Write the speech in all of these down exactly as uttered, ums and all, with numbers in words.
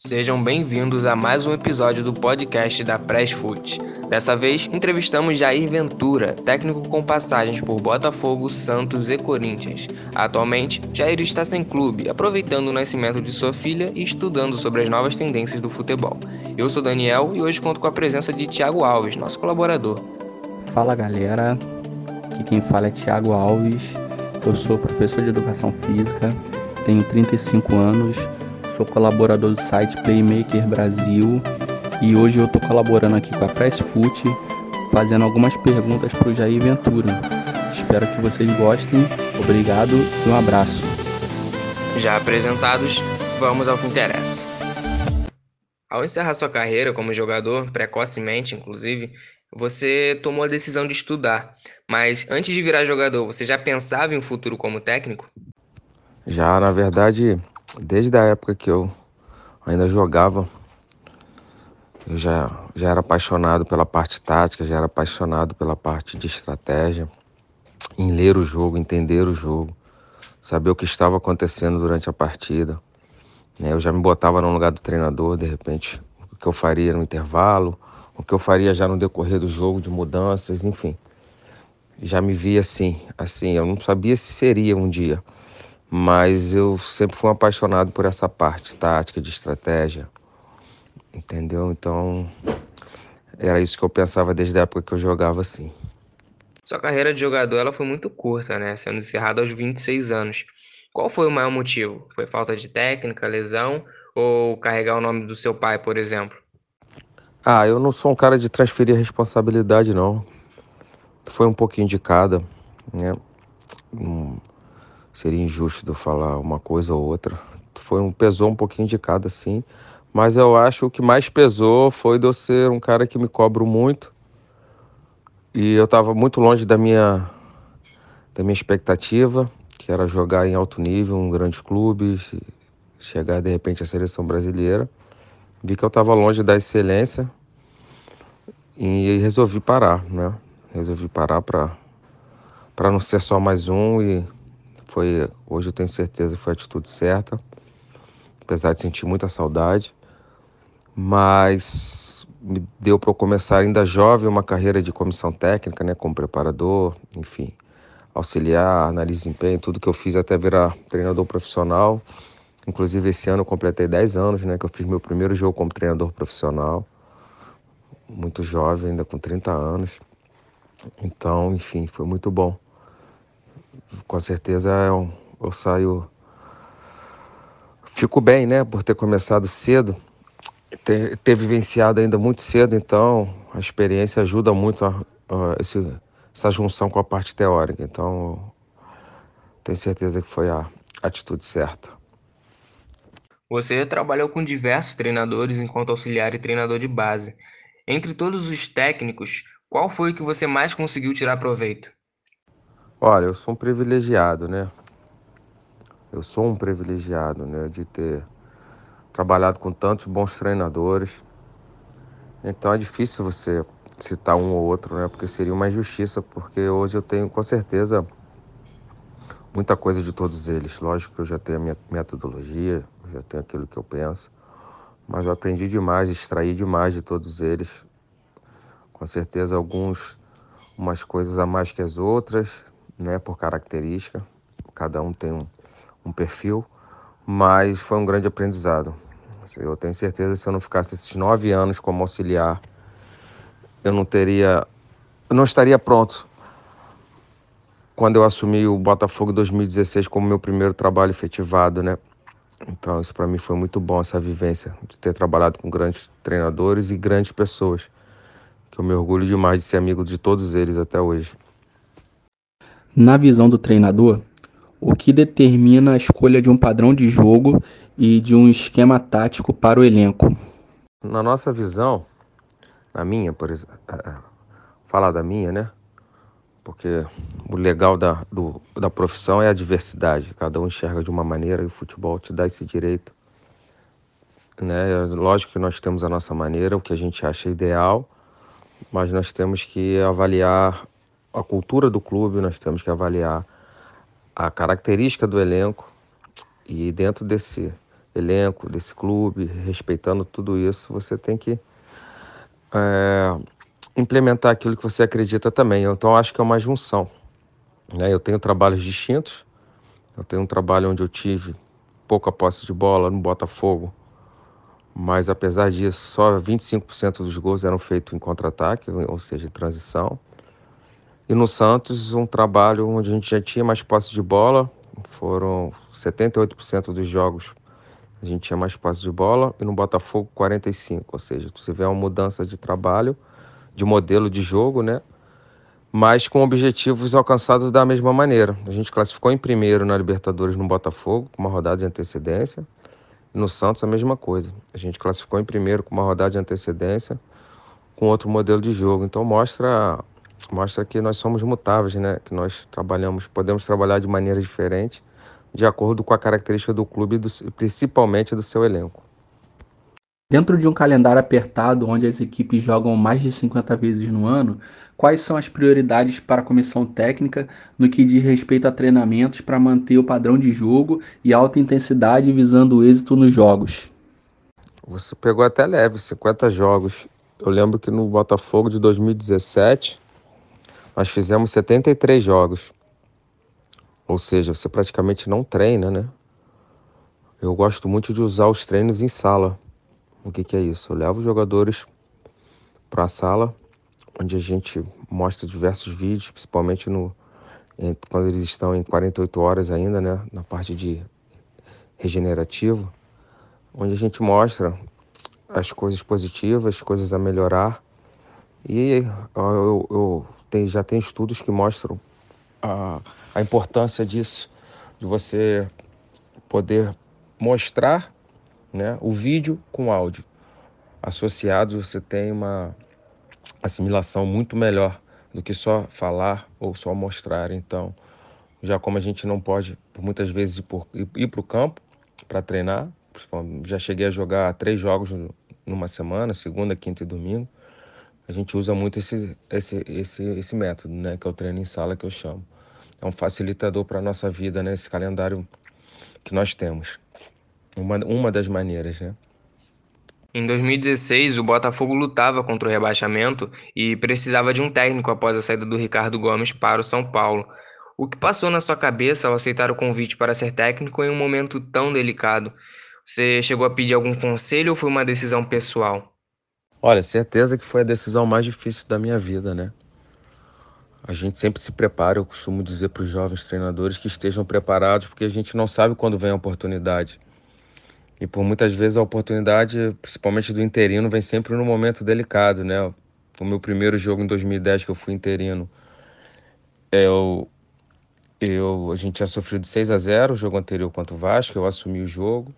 Sejam bem-vindos a mais um episódio do podcast da Press Foot. Dessa vez, entrevistamos Jair Ventura, técnico com passagens por Botafogo, Santos e Corinthians. Atualmente, Jair está sem clube, aproveitando o nascimento de sua filha e estudando sobre as novas tendências do futebol. Eu sou Daniel e hoje conto com a presença de Tiago Alves, nosso colaborador. Fala galera, aqui quem fala é Tiago Alves, eu sou professor de educação física, tenho trinta e cinco anos, sou colaborador do site Playmaker Brasil e hoje eu estou colaborando aqui com a Press Foot, fazendo algumas perguntas para o Jair Ventura. Espero que vocês gostem, obrigado e um abraço. Já apresentados, vamos ao que interessa. Ao encerrar sua carreira como jogador, precocemente inclusive, você tomou a decisão de estudar, mas antes de virar jogador, você já pensava em um futuro como técnico? Já, na verdade, desde a época que eu ainda jogava, eu já, já era apaixonado pela parte tática, já era apaixonado pela parte de estratégia, em ler o jogo, entender o jogo, saber o que estava acontecendo durante a partida. Eu já me botava no lugar do treinador, de repente, o que eu faria no intervalo, o que eu faria já no decorrer do jogo, de mudanças, enfim. Já me via assim, assim, eu não sabia se seria um dia, mas eu sempre fui um apaixonado por essa parte tática, de estratégia, entendeu? Então, era isso que eu pensava desde a época que eu jogava assim. Sua carreira de jogador ela foi muito curta, né? Sendo encerrada aos vinte e seis anos. Qual foi o maior motivo? Foi falta de técnica, lesão ou carregar o nome do seu pai, por exemplo? Ah, eu não sou um cara de transferir responsabilidade, não. Foi um pouquinho de cada, né? Hum, seria injusto falar uma coisa ou outra. Foi um, pesou um pouquinho de cada, sim. Mas eu acho que o que mais pesou foi de eu ser um cara que me cobro muito. E eu estava muito longe da minha, da minha expectativa, que era jogar em alto nível, um grande clube, chegar de repente à seleção brasileira. Vi que eu estava longe da excelência. E resolvi parar, né? Resolvi parar para para não ser só mais um e foi, hoje eu tenho certeza que foi a atitude certa, apesar de sentir muita saudade, mas me deu para eu começar ainda jovem uma carreira de comissão técnica, né? Como preparador, enfim, auxiliar, análise de desempenho, tudo que eu fiz até virar treinador profissional. Inclusive esse ano eu completei dez anos, né? Que eu fiz meu primeiro jogo como treinador profissional, muito jovem, ainda com trinta anos. Então, enfim, foi muito bom. Com certeza eu, eu saio... Fico bem, né? Por ter começado cedo, ter, ter vivenciado ainda muito cedo. Então, a experiência ajuda muito a, a esse, essa junção com a parte teórica. Então, tenho certeza que foi a atitude certa. Você trabalhou com diversos treinadores enquanto auxiliar e treinador de base. Entre todos os técnicos, qual foi o que você mais conseguiu tirar proveito? Olha, eu sou um privilegiado, né? Eu sou um privilegiado, né? De ter trabalhado com tantos bons treinadores. Então é difícil você citar um ou outro, né? Porque seria uma injustiça, porque hoje eu tenho, com certeza, muita coisa de todos eles. Lógico que eu já tenho a minha metodologia, eu já tenho aquilo que eu penso. Mas eu aprendi demais, extraí demais de todos eles. Com certeza, alguns, umas coisas a mais que as outras, né, por característica. Cada um tem um, um perfil, mas foi um grande aprendizado. Eu tenho certeza que se eu não ficasse esses nove anos como auxiliar, eu não teria, eu não estaria pronto. Quando eu assumi o Botafogo dois mil e dezesseis como meu primeiro trabalho efetivado, né? Então isso para mim foi muito bom, essa vivência de ter trabalhado com grandes treinadores e grandes pessoas. Eu me orgulho demais de ser amigo de todos eles até hoje. Na visão do treinador, o que determina a escolha de um padrão de jogo e de um esquema tático para o elenco? Na nossa visão, na minha, por exemplo, falar da minha, né? Porque o legal da, do, da profissão é a diversidade. Cada um enxerga de uma maneira e o futebol te dá esse direito, né? Lógico que nós temos a nossa maneira, o que a gente acha ideal, mas nós temos que avaliar a cultura do clube, nós temos que avaliar a característica do elenco e dentro desse, elenco, desse clube, respeitando tudo isso, você tem que é, implementar aquilo que você acredita também. Então, acho que é uma junção, né? Eu tenho trabalhos distintos. Eu tenho um trabalho onde eu tive pouca posse de bola no Botafogo, mas apesar disso, só vinte e cinco por cento dos gols eram feitos em contra-ataque, ou seja, em transição. E no Santos, um trabalho onde a gente já tinha mais posse de bola, foram setenta e oito por cento dos jogos a gente tinha mais posse de bola, e no Botafogo, quarenta e cinco por cento. Ou seja, você vê uma mudança de trabalho, de modelo de jogo, né? Mas com objetivos alcançados da mesma maneira. A gente classificou em primeiro na Libertadores no Botafogo, com uma rodada de antecedência. No Santos, a mesma coisa. A gente classificou em primeiro com uma rodada de antecedência, com outro modelo de jogo. Então mostra, mostra que nós somos mutáveis, né? Que nós trabalhamos, podemos trabalhar de maneira diferente, de acordo com a característica do clube e do, principalmente do seu elenco. Dentro de um calendário apertado, onde as equipes jogam mais de cinquenta vezes no ano, quais são as prioridades para a comissão técnica no que diz respeito a treinamentos para manter o padrão de jogo e alta intensidade visando o êxito nos jogos? Você pegou até leve, cinquenta jogos. Eu lembro que no Botafogo de dois mil e dezessete, nós fizemos setenta e três jogos. Ou seja, você praticamente não treina, né? Eu gosto muito de usar os treinos em sala. O que, que é isso? Eu levo os jogadores para a sala, onde a gente mostra diversos vídeos, principalmente no, em, quando eles estão em quarenta e oito horas ainda, né, na parte de regenerativo, onde a gente mostra as coisas positivas, as coisas a melhorar. E eu, eu tem, já tem estudos que mostram a, a importância disso, de você poder mostrar, né, o vídeo com áudio. Associado, você tem uma assimilação muito melhor do que só falar ou só mostrar. Então, já como a gente não pode, muitas vezes, ir para o campo para treinar, já cheguei a jogar três jogos numa semana, segunda, quinta e domingo, a gente usa muito esse, esse, esse, esse método, né, que é o treino em sala, que eu chamo. É um facilitador para a nossa vida, né, esse calendário que nós temos. Uma, uma das maneiras, né? Em dois mil e dezesseis, o Botafogo lutava contra o rebaixamento e precisava de um técnico após a saída do Ricardo Gomes para o São Paulo. O que passou na sua cabeça ao aceitar o convite para ser técnico em um momento tão delicado? Você chegou a pedir algum conselho ou foi uma decisão pessoal? Olha, certeza que foi a decisão mais difícil da minha vida, né? A gente sempre se prepara, eu costumo dizer para os jovens treinadores que estejam preparados, porque a gente não sabe quando vem a oportunidade. E por muitas vezes a oportunidade, principalmente do interino, vem sempre num momento delicado, né? O meu primeiro jogo em dois mil e dez, que eu fui interino, eu, eu, a gente tinha sofrido seis a zero o jogo anterior contra o Vasco, eu assumi o jogo.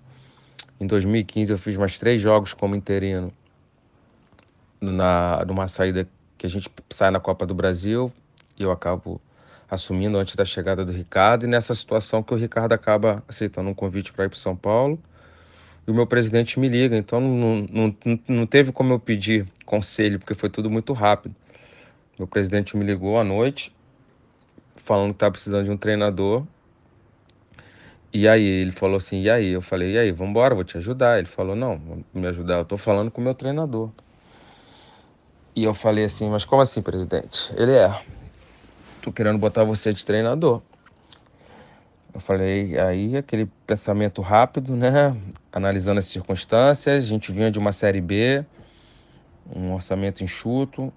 Em dois mil e quinze eu fiz mais três jogos como interino, na, numa saída que a gente sai na Copa do Brasil, e eu acabo assumindo antes da chegada do Ricardo, e nessa situação que o Ricardo acaba aceitando um convite para ir para São Paulo, e o meu presidente me liga. Então não, não, não teve como eu pedir conselho, porque foi tudo muito rápido. Meu presidente me ligou à noite, falando que estava precisando de um treinador. E aí ele falou assim, e aí? Eu falei, e aí, vamos embora, vou te ajudar. Ele falou, não, me ajudar, eu estou falando com o meu treinador. E eu falei assim, mas como assim, presidente? Ele é, estou querendo botar você de treinador. Eu falei, aí aquele pensamento rápido, né? Analisando as circunstâncias, a gente vinha de uma Série B, um orçamento enxuto,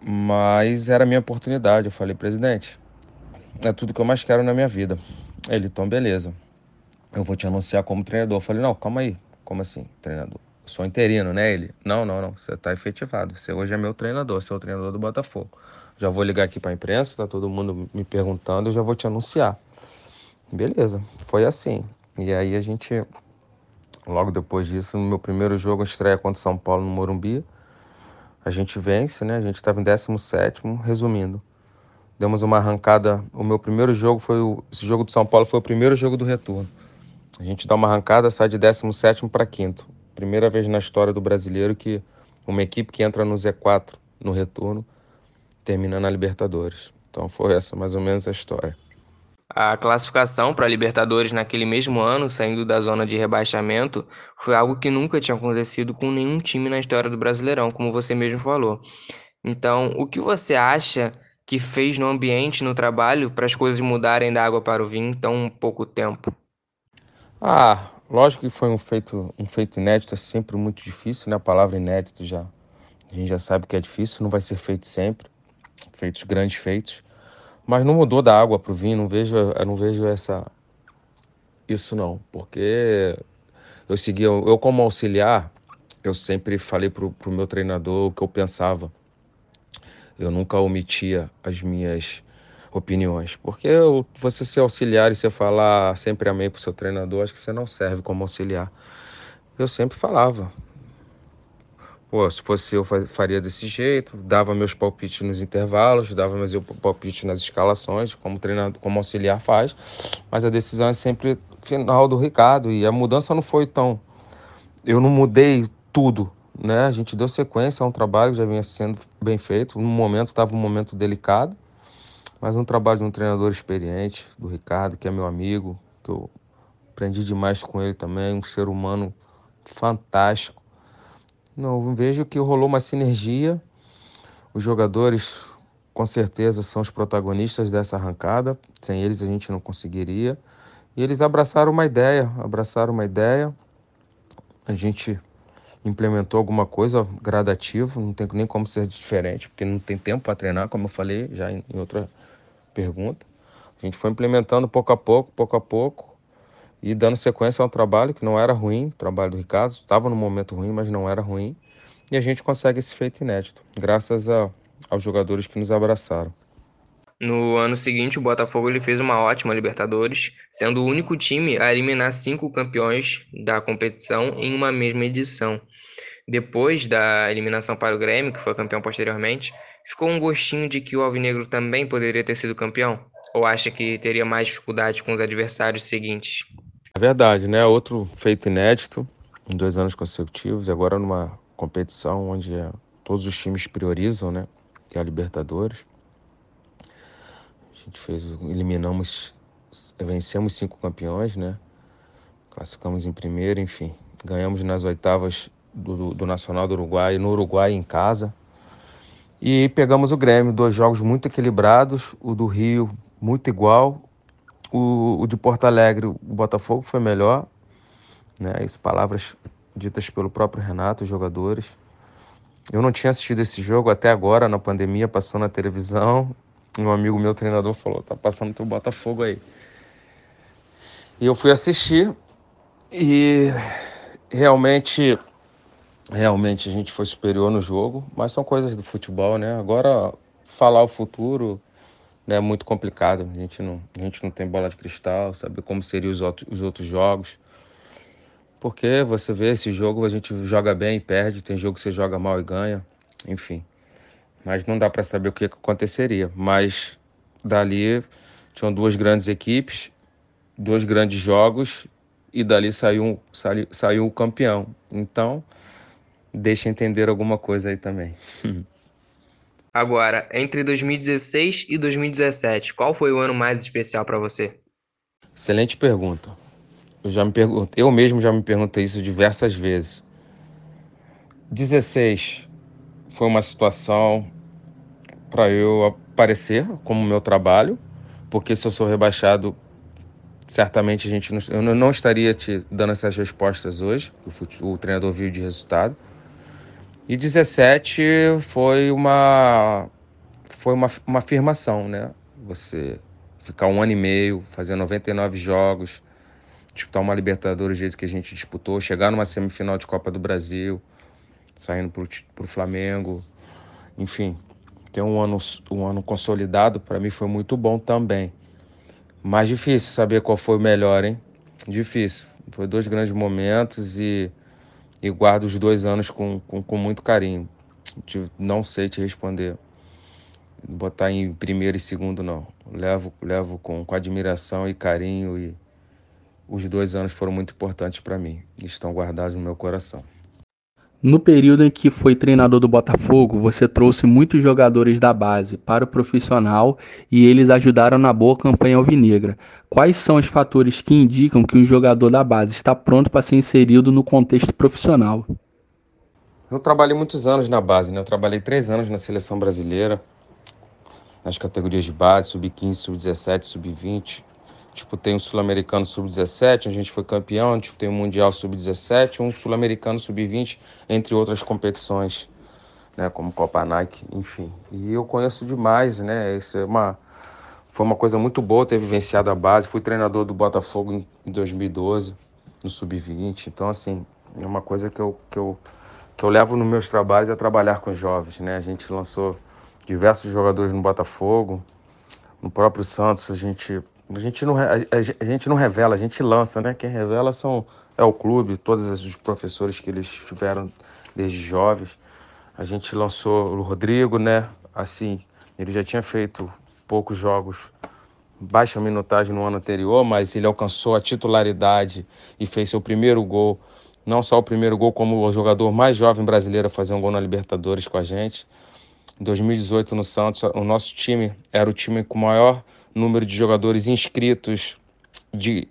mas era a minha oportunidade. Eu falei, presidente, é tudo que eu mais quero na minha vida. Ele, então beleza, eu vou te anunciar como treinador. Eu falei, não, calma aí, como assim, treinador? Eu sou interino, né? Ele, não, não, não, você está efetivado, você hoje é meu treinador, você é o treinador do Botafogo. Já vou ligar aqui para a imprensa, está todo mundo me perguntando, eu já vou te anunciar. Beleza, foi assim. E aí a gente, logo depois disso, no meu primeiro jogo, estreia contra o São Paulo no Morumbi, a gente vence, né? A gente estava em décimo sétimo, resumindo. Demos uma arrancada, o meu primeiro jogo foi, o, esse jogo do São Paulo foi o primeiro jogo do retorno. A gente dá uma arrancada, sai de décimo sétimo para quinto. Primeira vez na história do brasileiro que uma equipe que entra no zê quatro, no retorno, termina na Libertadores. Então foi essa mais ou menos a história. A classificação para a Libertadores naquele mesmo ano, saindo da zona de rebaixamento, foi algo que nunca tinha acontecido com nenhum time na história do Brasileirão, como você mesmo falou. Então, o que você acha que fez no ambiente, no trabalho, para as coisas mudarem da água para o vinho em tão pouco tempo? Ah, lógico que foi um feito, um feito inédito, é sempre muito difícil, né? A palavra inédito já, a gente já sabe que é difícil, não vai ser feito sempre, feitos grandes feitos. Mas não mudou da água para o vinho, não vejo, eu não vejo essa, isso não. Porque eu segui, eu como auxiliar, eu sempre falei para o meu treinador o que eu pensava. Eu nunca omitia as minhas opiniões. Porque eu, você ser auxiliar e você falar sempre amém para o seu treinador, acho que você não serve como auxiliar. Eu sempre falava. Pô, se fosse eu, faria desse jeito, dava meus palpites nos intervalos, dava meus palpites nas escalações, como treinador, como auxiliar faz, mas a decisão é sempre final do Ricardo, e a mudança não foi tão... Eu não mudei tudo, né? A gente deu sequência a um trabalho que já vinha sendo bem feito, no momento estava um momento delicado, mas um trabalho de um treinador experiente, do Ricardo, que é meu amigo, que eu aprendi demais com ele também, um ser humano fantástico. Não, vejo que rolou uma sinergia. Os jogadores, com certeza, são os protagonistas dessa arrancada. Sem eles a gente não conseguiria. E eles abraçaram uma ideia, abraçaram uma ideia. A gente implementou alguma coisa gradativa, não tem nem como ser diferente, porque não tem tempo para treinar, como eu falei já em outra pergunta. A gente foi implementando pouco a pouco, pouco a pouco. E dando sequência ao trabalho, que não era ruim, o trabalho do Ricardo, estava num momento ruim, mas não era ruim. E a gente consegue esse feito inédito, graças a, aos jogadores que nos abraçaram. No ano seguinte, o Botafogo ele fez uma ótima Libertadores, sendo o único time a eliminar cinco campeões da competição em uma mesma edição. Depois da eliminação para o Grêmio, que foi campeão posteriormente, ficou um gostinho de que o Alvinegro também poderia ter sido campeão? Ou acha que teria mais dificuldade com os adversários seguintes? É verdade, né? Outro feito inédito, em dois anos consecutivos, e agora numa competição onde todos os times priorizam, né? Que é a Libertadores. A gente fez, eliminamos, vencemos cinco campeões, né? Classificamos em primeiro, enfim. Ganhamos nas oitavas do, do Nacional do Uruguai, no Uruguai em casa. E pegamos o Grêmio, dois jogos muito equilibrados, o do Rio muito igual. O, o de Porto Alegre, o Botafogo foi melhor, né? Isso, palavras ditas pelo próprio Renato, os jogadores. Eu não tinha assistido esse jogo até agora, na pandemia, passou na televisão. Um amigo meu, treinador, falou, tá passando teu Botafogo aí. E eu fui assistir e realmente, realmente a gente foi superior no jogo, mas são coisas do futebol, né? Agora, falar o futuro... é muito complicado, a gente, não, a gente não tem bola de cristal, saber como seriam os outros, os outros jogos. Porque você vê esse jogo, a gente joga bem e perde, tem jogo que você joga mal e ganha, enfim. Mas não dá para saber o que aconteceria. Mas dali tinham duas grandes equipes, dois grandes jogos e dali saiu, saiu, saiu o campeão. Então, deixa entender alguma coisa aí também. Agora, entre dois mil e dezesseis e dois mil e dezessete, qual foi o ano mais especial para você? Excelente pergunta. Eu, já me pergunto, eu mesmo já me perguntei isso diversas vezes. dezesseis foi uma situação para eu aparecer como meu trabalho, porque se eu sou rebaixado, certamente a gente não, eu não estaria te dando essas respostas hoje. O, o treinador viu de resultado. E dezessete foi uma, foi uma, uma afirmação, né? Você ficar um ano e meio, fazer noventa e nove jogos, disputar uma Libertadores do jeito que a gente disputou, chegar numa semifinal de Copa do Brasil, saindo para o Flamengo, enfim. Ter um ano, um ano consolidado, para mim foi muito bom também. Mas difícil saber qual foi o melhor, hein? Difícil. Foi dois grandes momentos e... E guardo os dois anos com, com, com muito carinho. Não sei te responder. Botar em primeiro e segundo, não. Levo, levo com, com admiração e carinho. E os dois anos foram muito importantes para mim. Estão guardados no meu coração. No período em que foi treinador do Botafogo, você trouxe muitos jogadores da base para o profissional e eles ajudaram na boa campanha alvinegra. Quais são os fatores que indicam que um jogador da base está pronto para ser inserido no contexto profissional? Eu trabalhei muitos anos na base, né? Eu trabalhei três anos na seleção brasileira, nas categorias de base, sub quinze, sub dezessete, sub vinte. Disputei um sul-americano sub dezessete, a gente foi campeão, disputei um mundial sub dezessete, um sul-americano sub vinte, entre outras competições, né, como Copa Nike, enfim. E eu conheço demais, né, isso é uma, foi uma coisa muito boa ter vivenciado a base, fui treinador do Botafogo em dois mil e doze, no sub vinte, então assim, é uma coisa que eu, que eu, que eu levo nos meus trabalhos é trabalhar com jovens, né, a gente lançou diversos jogadores no Botafogo, no próprio Santos a gente... A gente, não, a, a gente não revela, a gente lança, né? Quem revela são, é o clube, todos os professores que eles tiveram desde jovens. A gente lançou o Rodrigo, né? Assim, ele já tinha feito poucos jogos, baixa minutagem no ano anterior, mas ele alcançou a titularidade e fez seu primeiro gol. Não só o primeiro gol, como o jogador mais jovem brasileiro a fazer um gol na Libertadores com a gente. Em dois mil e dezoito, no Santos, o nosso time era o time com o maior número de jogadores inscritos de,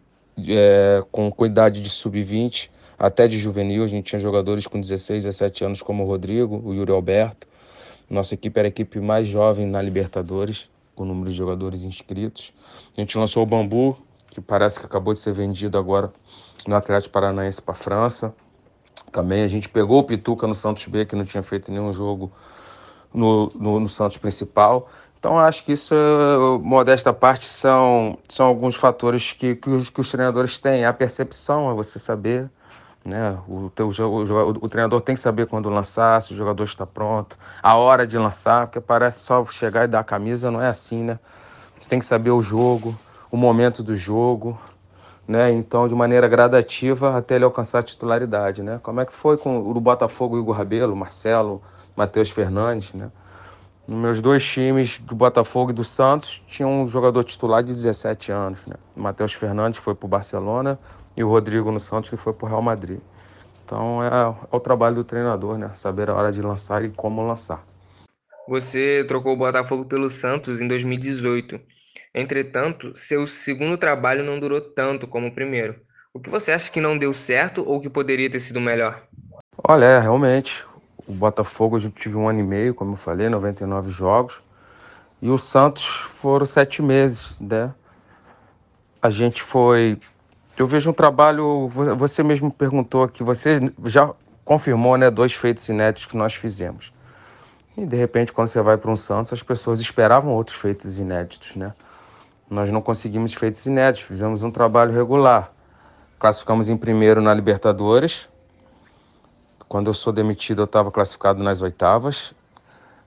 é, com idade de sub vinte até de juvenil. A gente tinha jogadores com dezesseis, dezessete anos como o Rodrigo, o Yuri Alberto. Nossa equipe era a equipe mais jovem na Libertadores, com o número de jogadores inscritos. A gente lançou o Bambu, que parece que acabou de ser vendido agora no Atlético Paranaense para a França. Também a gente pegou o Pituca no Santos B, que não tinha feito nenhum jogo no, no, no Santos principal. Então, acho que isso, modesta parte, são, são alguns fatores que, que, os, que os treinadores têm. A percepção é você saber, né? O, teu, o, o, o treinador tem que saber quando lançar, se o jogador está pronto, a hora de lançar, porque parece só chegar e dar a camisa, não é assim, né? Você tem que saber o jogo, o momento do jogo, né? Então, de maneira gradativa, até ele alcançar a titularidade, né? Como é que foi com o Botafogo, Igor Rabelo, Marcelo, Matheus Fernandes, né? Nos meus dois times, do Botafogo e do Santos, tinha um jogador titular de dezessete anos, né? O Matheus Fernandes foi para o Barcelona e o Rodrigo no Santos que foi para o Real Madrid. Então é, é o trabalho do treinador, né? Saber a hora de lançar e como lançar. Você trocou o Botafogo pelo Santos em dois mil e dezoito. Entretanto, seu segundo trabalho não durou tanto como o primeiro. O que você acha que não deu certo ou que poderia ter sido melhor? Olha, é, realmente... O Botafogo, a gente tive um ano e meio, como eu falei, noventa e nove jogos. E o Santos foram sete meses, né? A gente foi... Eu vejo um trabalho... Você mesmo perguntou aqui, você já confirmou, né? Dois feitos inéditos que nós fizemos. E, de repente, quando você vai para um Santos, as pessoas esperavam outros feitos inéditos, né? Nós não conseguimos feitos inéditos, fizemos um trabalho regular. Classificamos em primeiro na Libertadores... Quando eu sou demitido, eu estava classificado nas oitavas.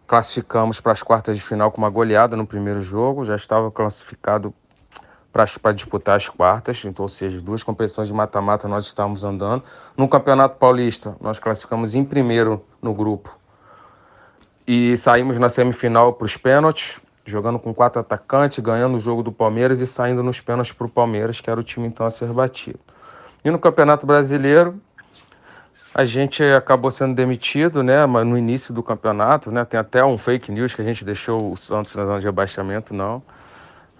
Classificamos para as quartas de final com uma goleada no primeiro jogo. Já estava classificado para disputar as quartas. Então, ou seja, duas competições de mata-mata nós estávamos andando. No Campeonato Paulista, nós classificamos em primeiro no grupo. E saímos na semifinal para os pênaltis, jogando com quatro atacantes, ganhando o jogo do Palmeiras e saindo nos pênaltis para o Palmeiras, que era o time então a ser batido. E no Campeonato Brasileiro, a gente acabou sendo demitido, né, mas no início do campeonato, né, tem até um fake news que a gente deixou o Santos na zona de rebaixamento, não.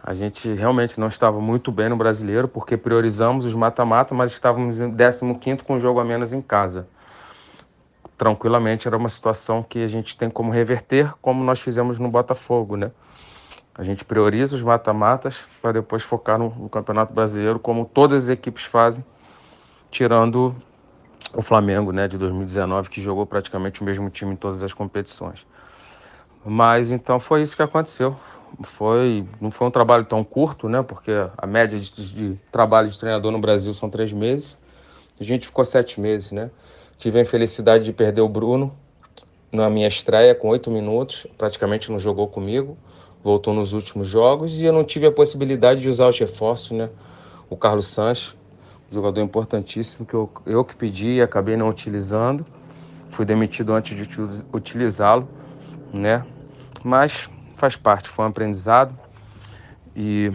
A gente realmente não estava muito bem no Brasileiro, porque priorizamos os mata-mata, mas estávamos em décimo quinto com um jogo a menos em casa. Tranquilamente, era uma situação que a gente tem como reverter, como nós fizemos no Botafogo, né. A gente prioriza os mata-matas para depois focar no, no Campeonato Brasileiro, como todas as equipes fazem, tirando... o Flamengo, né, de dois mil e dezenove, que jogou praticamente o mesmo time em todas as competições. Mas, então, foi isso que aconteceu. Foi, não foi um trabalho tão curto, né, porque a média de, de trabalho de treinador no Brasil são três meses. A gente ficou sete meses, né. Tive a infelicidade de perder o Bruno na minha estreia com oito minutos. Praticamente não jogou comigo, voltou nos últimos jogos. E eu não tive a possibilidade de usar os reforços, né, o Carlos Sanches. Jogador importantíssimo, que eu, eu que pedi e acabei não utilizando. Fui demitido antes de utilizá-lo, né? Mas faz parte, foi um aprendizado. E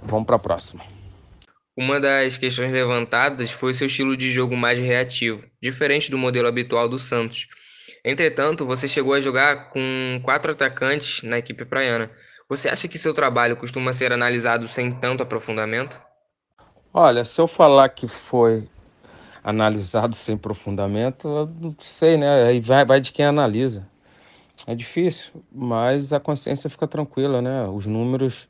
vamos para a próxima. Uma das questões levantadas foi seu estilo de jogo mais reativo, diferente do modelo habitual do Santos. Entretanto, você chegou a jogar com quatro atacantes na equipe praiana. Você acha que seu trabalho costuma ser analisado sem tanto aprofundamento? Olha, se eu falar que foi analisado sem aprofundamento, eu não sei, né? Aí vai, vai de quem analisa. É difícil, mas a consciência fica tranquila, né? Os números,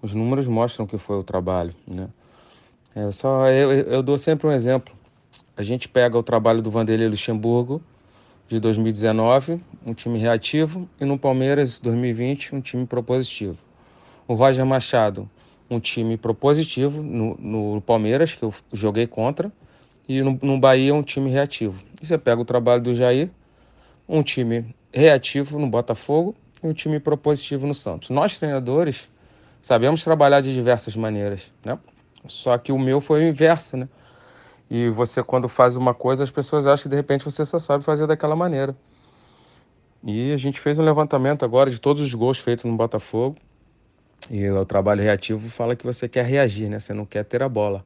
os números mostram que foi o trabalho, né? Eu, só, eu, eu dou sempre um exemplo. A gente pega o trabalho do Vanderlei Luxemburgo de dois mil e dezenove, um time reativo, e no Palmeiras dois mil e vinte, um time propositivo. O Roger Machado, um time propositivo no, no Palmeiras, que eu joguei contra, e no, no Bahia, um time reativo. E você pega o trabalho do Jair, um time reativo no Botafogo e um time propositivo no Santos. Nós, treinadores, sabemos trabalhar de diversas maneiras, né? Só que o meu foi o inverso, né? E você, quando faz uma coisa, as pessoas acham que, de repente, você só sabe fazer daquela maneira. E a gente fez um levantamento agora de todos os gols feitos no Botafogo. E o trabalho reativo fala que você quer reagir, né? Você não quer ter a bola.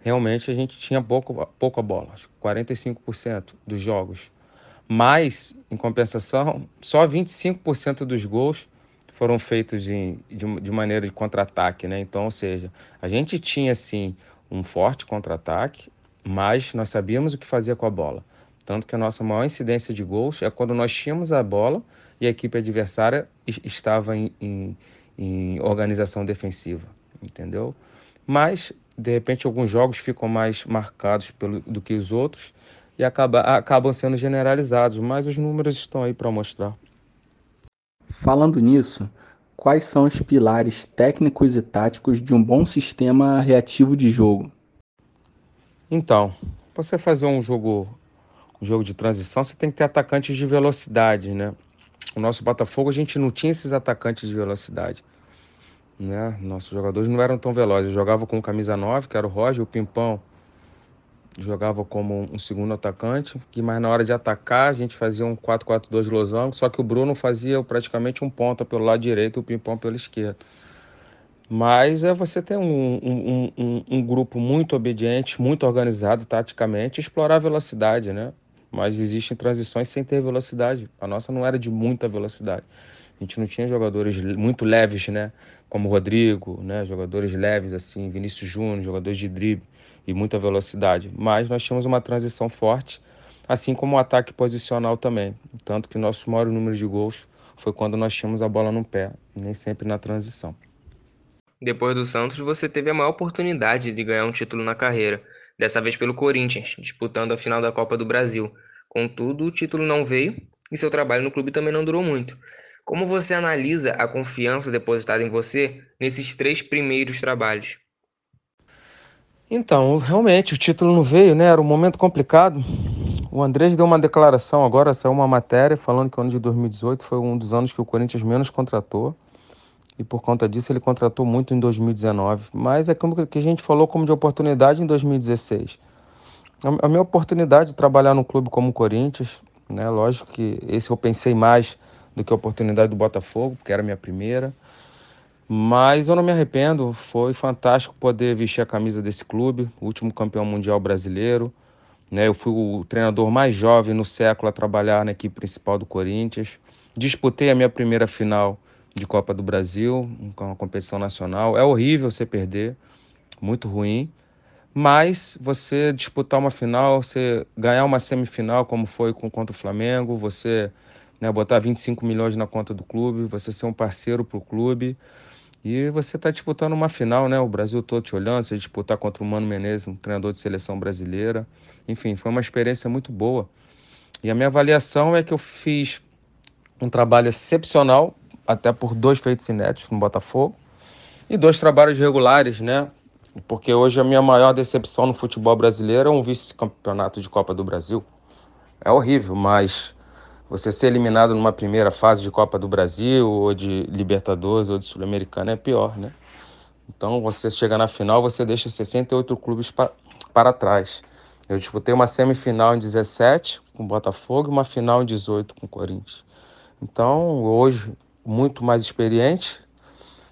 Realmente, a gente tinha pouco, pouco a bola, acho que quarenta e cinco por cento dos jogos. Mas, em compensação, só vinte e cinco por cento dos gols foram feitos de, de, de maneira de contra-ataque, né? Então, ou seja, a gente tinha, assim, um forte contra-ataque, mas nós sabíamos o que fazer com a bola. Tanto que a nossa maior incidência de gols é quando nós tínhamos a bola e a equipe adversária estava em, em, em organização defensiva, entendeu? Mas, de repente, alguns jogos ficam mais marcados pelo, do que os outros e acaba, acabam sendo generalizados, mas os números estão aí para mostrar. Falando nisso, quais são os pilares técnicos e táticos de um bom sistema reativo de jogo? Então, para você fazer um jogo, um jogo de transição, você tem que ter atacantes de velocidade, né? O nosso Botafogo, a gente não tinha esses atacantes de velocidade, né? Nossos jogadores não eram tão velozes. Eu jogava com o camisa nove, que era o Roger, o Pimpão jogava como um segundo atacante, que mais na hora de atacar a gente fazia um quatro quatro dois losango, só que o Bruno fazia praticamente um ponta pelo lado direito e o Pimpão pela esquerda. Mas é você ter um, um, um, um grupo muito obediente, muito organizado taticamente, explorar a velocidade, né? Mas existem transições sem ter velocidade. A nossa não era de muita velocidade. A gente não tinha jogadores muito leves, né? Como o Rodrigo, né? Jogadores leves, assim, Vinícius Júnior, jogadores de drible e muita velocidade. Mas nós tínhamos uma transição forte, assim como o ataque posicional também. Tanto que nosso maior número de gols foi quando nós tínhamos a bola no pé, nem sempre na transição. Depois do Santos, você teve a maior oportunidade de ganhar um título na carreira, dessa vez pelo Corinthians, disputando a final da Copa do Brasil. Contudo, o título não veio e seu trabalho no clube também não durou muito. Como você analisa a confiança depositada em você nesses três primeiros trabalhos? Então, realmente, o título não veio, né? Era um momento complicado. O Andrés deu uma declaração agora, saiu uma matéria falando que o ano de dois mil e dezoito foi um dos anos que o Corinthians menos contratou. E por conta disso, ele contratou muito em dois mil e dezenove. Mas é como que a gente falou como de oportunidade em dois mil e dezesseis. A minha oportunidade de trabalhar num clube como o Corinthians, né? Lógico que esse eu pensei mais do que a oportunidade do Botafogo, porque era a minha primeira. Mas eu não me arrependo, foi fantástico poder vestir a camisa desse clube, o último campeão mundial brasileiro, né? Eu fui o treinador mais jovem no século a trabalhar na equipe principal do Corinthians. Disputei a minha primeira final de Copa do Brasil, uma competição nacional. É horrível você perder, muito ruim. Mas você disputar uma final, você ganhar uma semifinal, como foi contra o Flamengo, você... né, botar vinte e cinco milhões na conta do clube, você ser um parceiro para o clube e você está disputando uma final, né? O Brasil todo te olhando, você disputar contra o Mano Menezes, um treinador de seleção brasileira. Enfim, foi uma experiência muito boa. E a minha avaliação é que eu fiz um trabalho excepcional, até por dois feitos inéditos no Botafogo e dois trabalhos regulares, né? Porque hoje a minha maior decepção no futebol brasileiro é um vice-campeonato de Copa do Brasil. É horrível, mas... você ser eliminado numa primeira fase de Copa do Brasil, ou de Libertadores, ou de Sul-Americana, é pior, né? Então, você chega na final, você deixa sessenta e oito clubes pa- para trás. Eu disputei uma semifinal em dezessete com o Botafogo e uma final em dezoito com o Corinthians. Então, hoje, muito mais experiente,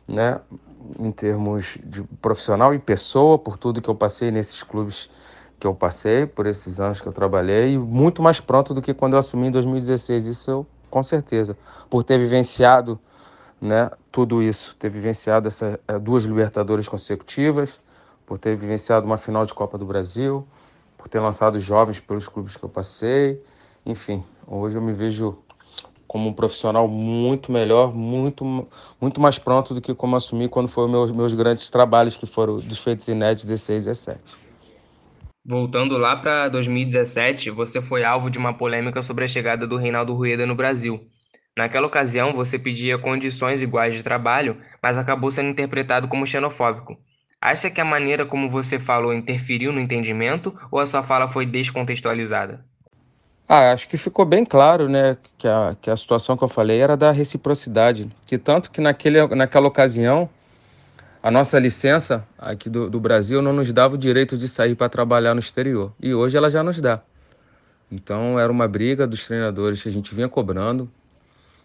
né? em termos de profissional e pessoa, por tudo que eu passei nesses clubes que eu passei, por esses anos que eu trabalhei, muito mais pronto do que quando eu assumi em dois mil e dezesseis, isso eu, com certeza, por ter vivenciado, né, tudo isso, ter vivenciado essas duas Libertadores consecutivas, por ter vivenciado uma final de Copa do Brasil, por ter lançado jovens pelos clubes que eu passei, enfim, hoje eu me vejo como um profissional muito melhor, muito, muito mais pronto do que como assumi quando foram meus, meus grandes trabalhos, que foram dos feitos inéditos dezesseis e dezessete. Voltando lá para dois mil e dezessete, você foi alvo de uma polêmica sobre a chegada do Reinaldo Rueda no Brasil. Naquela ocasião, você pedia condições iguais de trabalho, mas acabou sendo interpretado como xenofóbico. Acha que a maneira como você falou interferiu no entendimento ou a sua fala foi descontextualizada? Ah, acho que ficou bem claro, né, que a, que a situação que eu falei era da reciprocidade, que tanto que naquele, naquela ocasião a nossa licença aqui do, do Brasil não nos dava o direito de sair para trabalhar no exterior, e hoje ela já nos dá. Então era uma briga dos treinadores que a gente vinha cobrando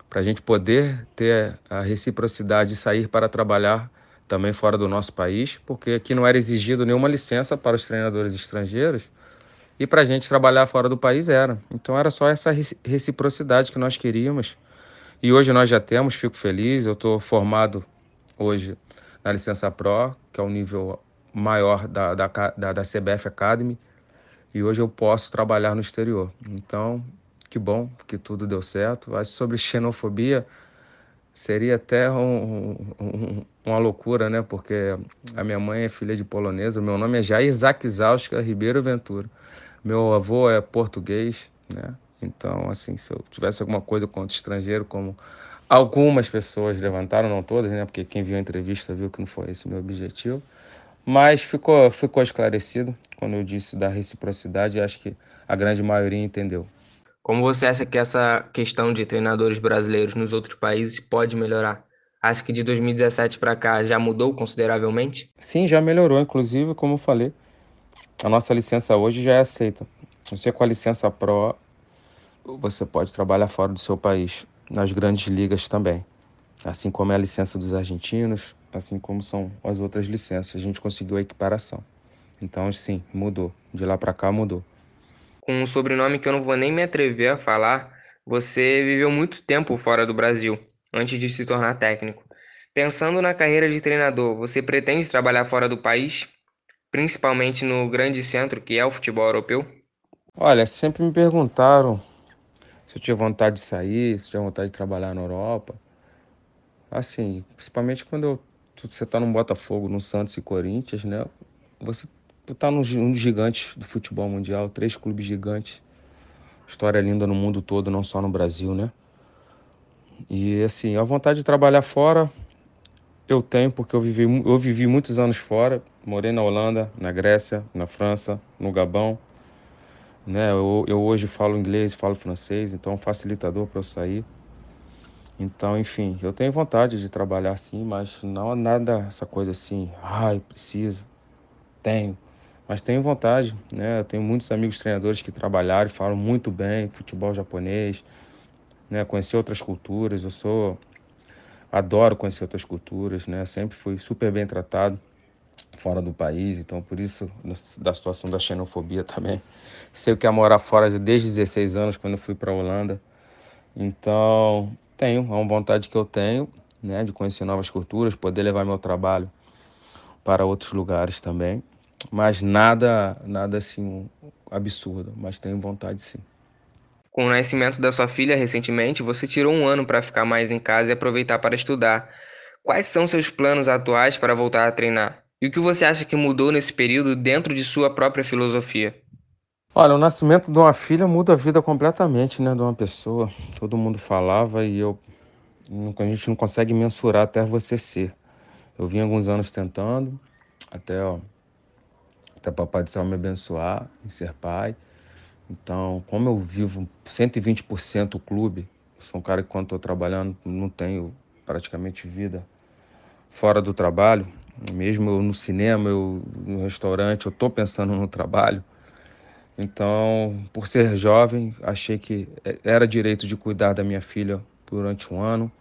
para a gente poder ter a reciprocidade de sair para trabalhar também fora do nosso país, porque aqui não era exigido nenhuma licença para os treinadores estrangeiros, e para a gente trabalhar fora do país era. Então era só essa reciprocidade que nós queríamos. E hoje nós já temos, fico feliz. Eu estou formado hoje na licença Pro, que é o nível maior da, da, da, da C B F Academy. E hoje eu posso trabalhar no exterior. Então, que bom que tudo deu certo. Mas sobre xenofobia, seria até um, um, uma loucura, né? Porque a minha mãe é filha de polonesa. O meu nome é Jair Zakzauska Ribeiro Ventura. Meu avô é português, né? Então, assim, se eu tivesse alguma coisa contra estrangeiro, como algumas pessoas levantaram, não todas, né? Porque quem viu a entrevista viu que não foi esse o meu objetivo. Mas ficou, ficou esclarecido quando eu disse da reciprocidade, acho que a grande maioria entendeu. Como você acha que essa questão de treinadores brasileiros nos outros países pode melhorar? Acha que de dois mil e dezessete para cá já mudou consideravelmente? Sim, já melhorou. Inclusive, como eu falei, a nossa licença hoje já é aceita. Você com a licença Pro, você pode trabalhar fora do seu país, nas grandes ligas também. Assim como é a licença dos argentinos, assim como são as outras licenças. A gente conseguiu a equiparação. Então, sim, mudou. De lá para cá, mudou. Com um sobrenome que eu não vou nem me atrever a falar, você viveu muito tempo fora do Brasil, antes de se tornar técnico. Pensando na carreira de treinador, você pretende trabalhar fora do país? Principalmente no grande centro que é o futebol europeu? Olha, sempre me perguntaram se eu tinha vontade de sair, se eu tinha vontade de trabalhar na Europa. Assim, principalmente quando eu, você está no Botafogo, no Santos e Corinthians, né? Você está num dos gigantes do futebol mundial, três clubes gigantes. História linda no mundo todo, não só no Brasil, né? E assim, a vontade de trabalhar fora eu tenho, porque eu vivi, eu vivi muitos anos fora. Morei na Holanda, na Grécia, na França, no Gabão. Né? Eu, eu hoje falo inglês, falo francês, então é um facilitador para eu sair. Então, enfim, eu tenho vontade de trabalhar sim, mas não é nada essa coisa assim, ai, preciso, tenho. Mas tenho vontade, né? Eu tenho muitos amigos treinadores que trabalharam, falam muito bem, futebol japonês, né? Conhecer outras culturas, eu sou... Adoro conhecer outras culturas, né? Sempre fui super bem tratado fora do país, então por isso da situação da xenofobia também. Sei o que é morar fora desde dezesseis anos, quando eu fui para a Holanda. Então, tenho, é uma vontade que eu tenho, né? De conhecer novas culturas, poder levar meu trabalho para outros lugares também. Mas nada, nada assim absurdo, mas tenho vontade sim. Com o nascimento da sua filha recentemente, você tirou um ano para ficar mais em casa e aproveitar para estudar. Quais são seus planos atuais para voltar a treinar? E o que você acha que mudou nesse período dentro de sua própria filosofia? Olha, o nascimento de uma filha muda a vida completamente, né, de uma pessoa. Todo mundo falava e eu, a gente não consegue mensurar até você ser. Eu vim alguns anos tentando, até, ó, até o Papai do Céu me abençoar em ser pai. Então, como eu vivo cento e vinte por cento o clube, eu sou um cara que quando estou trabalhando não tenho praticamente vida fora do trabalho. Mesmo eu no cinema, eu no restaurante, eu estou pensando no trabalho. Então, por ser jovem, achei que era direito de cuidar da minha filha durante um ano.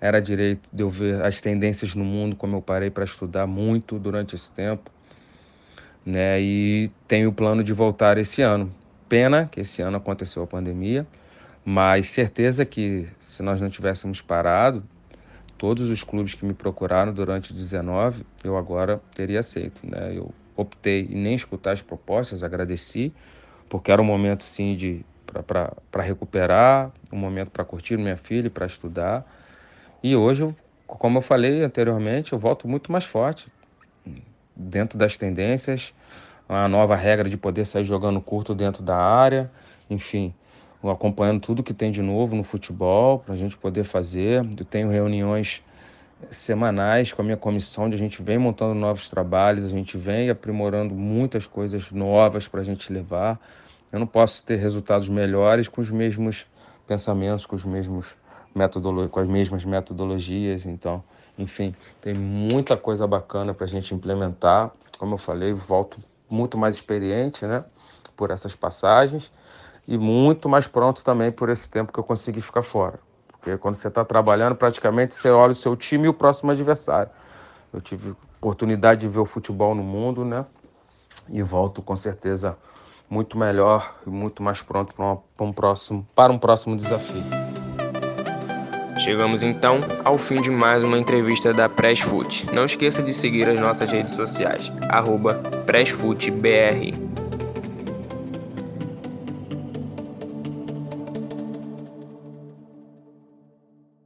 era direito de eu ver as tendências no mundo, como eu parei para estudar muito durante esse tempo, né? E tenho o plano de voltar esse ano. Pena que esse ano aconteceu a pandemia, mas certeza que se nós não tivéssemos parado, todos os clubes que me procuraram durante dezenove, eu agora teria aceito, né? Eu optei em nem escutar as propostas, agradeci, porque era um momento sim de para recuperar, um momento para curtir minha filha, para estudar. E hoje, como eu falei anteriormente, eu volto muito mais forte, dentro das tendências, a nova regra de poder sair jogando curto dentro da área, enfim, acompanhando tudo que tem de novo no futebol, para a gente poder fazer. Eu tenho reuniões semanais com a minha comissão, onde a gente vem montando novos trabalhos, a gente vem aprimorando muitas coisas novas para a gente levar. Eu não posso ter resultados melhores com os mesmos pensamentos, com os mesmos metodolo- com as mesmas metodologias. Então, enfim, tem muita coisa bacana para a gente implementar. Como eu falei, volto muito mais experiente, né, por essas passagens, e muito mais pronto também por esse tempo que eu consegui ficar fora. Porque quando você está trabalhando, praticamente você olha o seu time e o próximo adversário. Eu tive oportunidade de ver o futebol no mundo, né, e volto com certeza muito melhor e muito mais pronto para, uma, para, um próximo, para um próximo desafio. Chegamos então ao fim de mais uma entrevista da Press Foot. Não esqueça de seguir as nossas redes sociais, arroba press foot b r.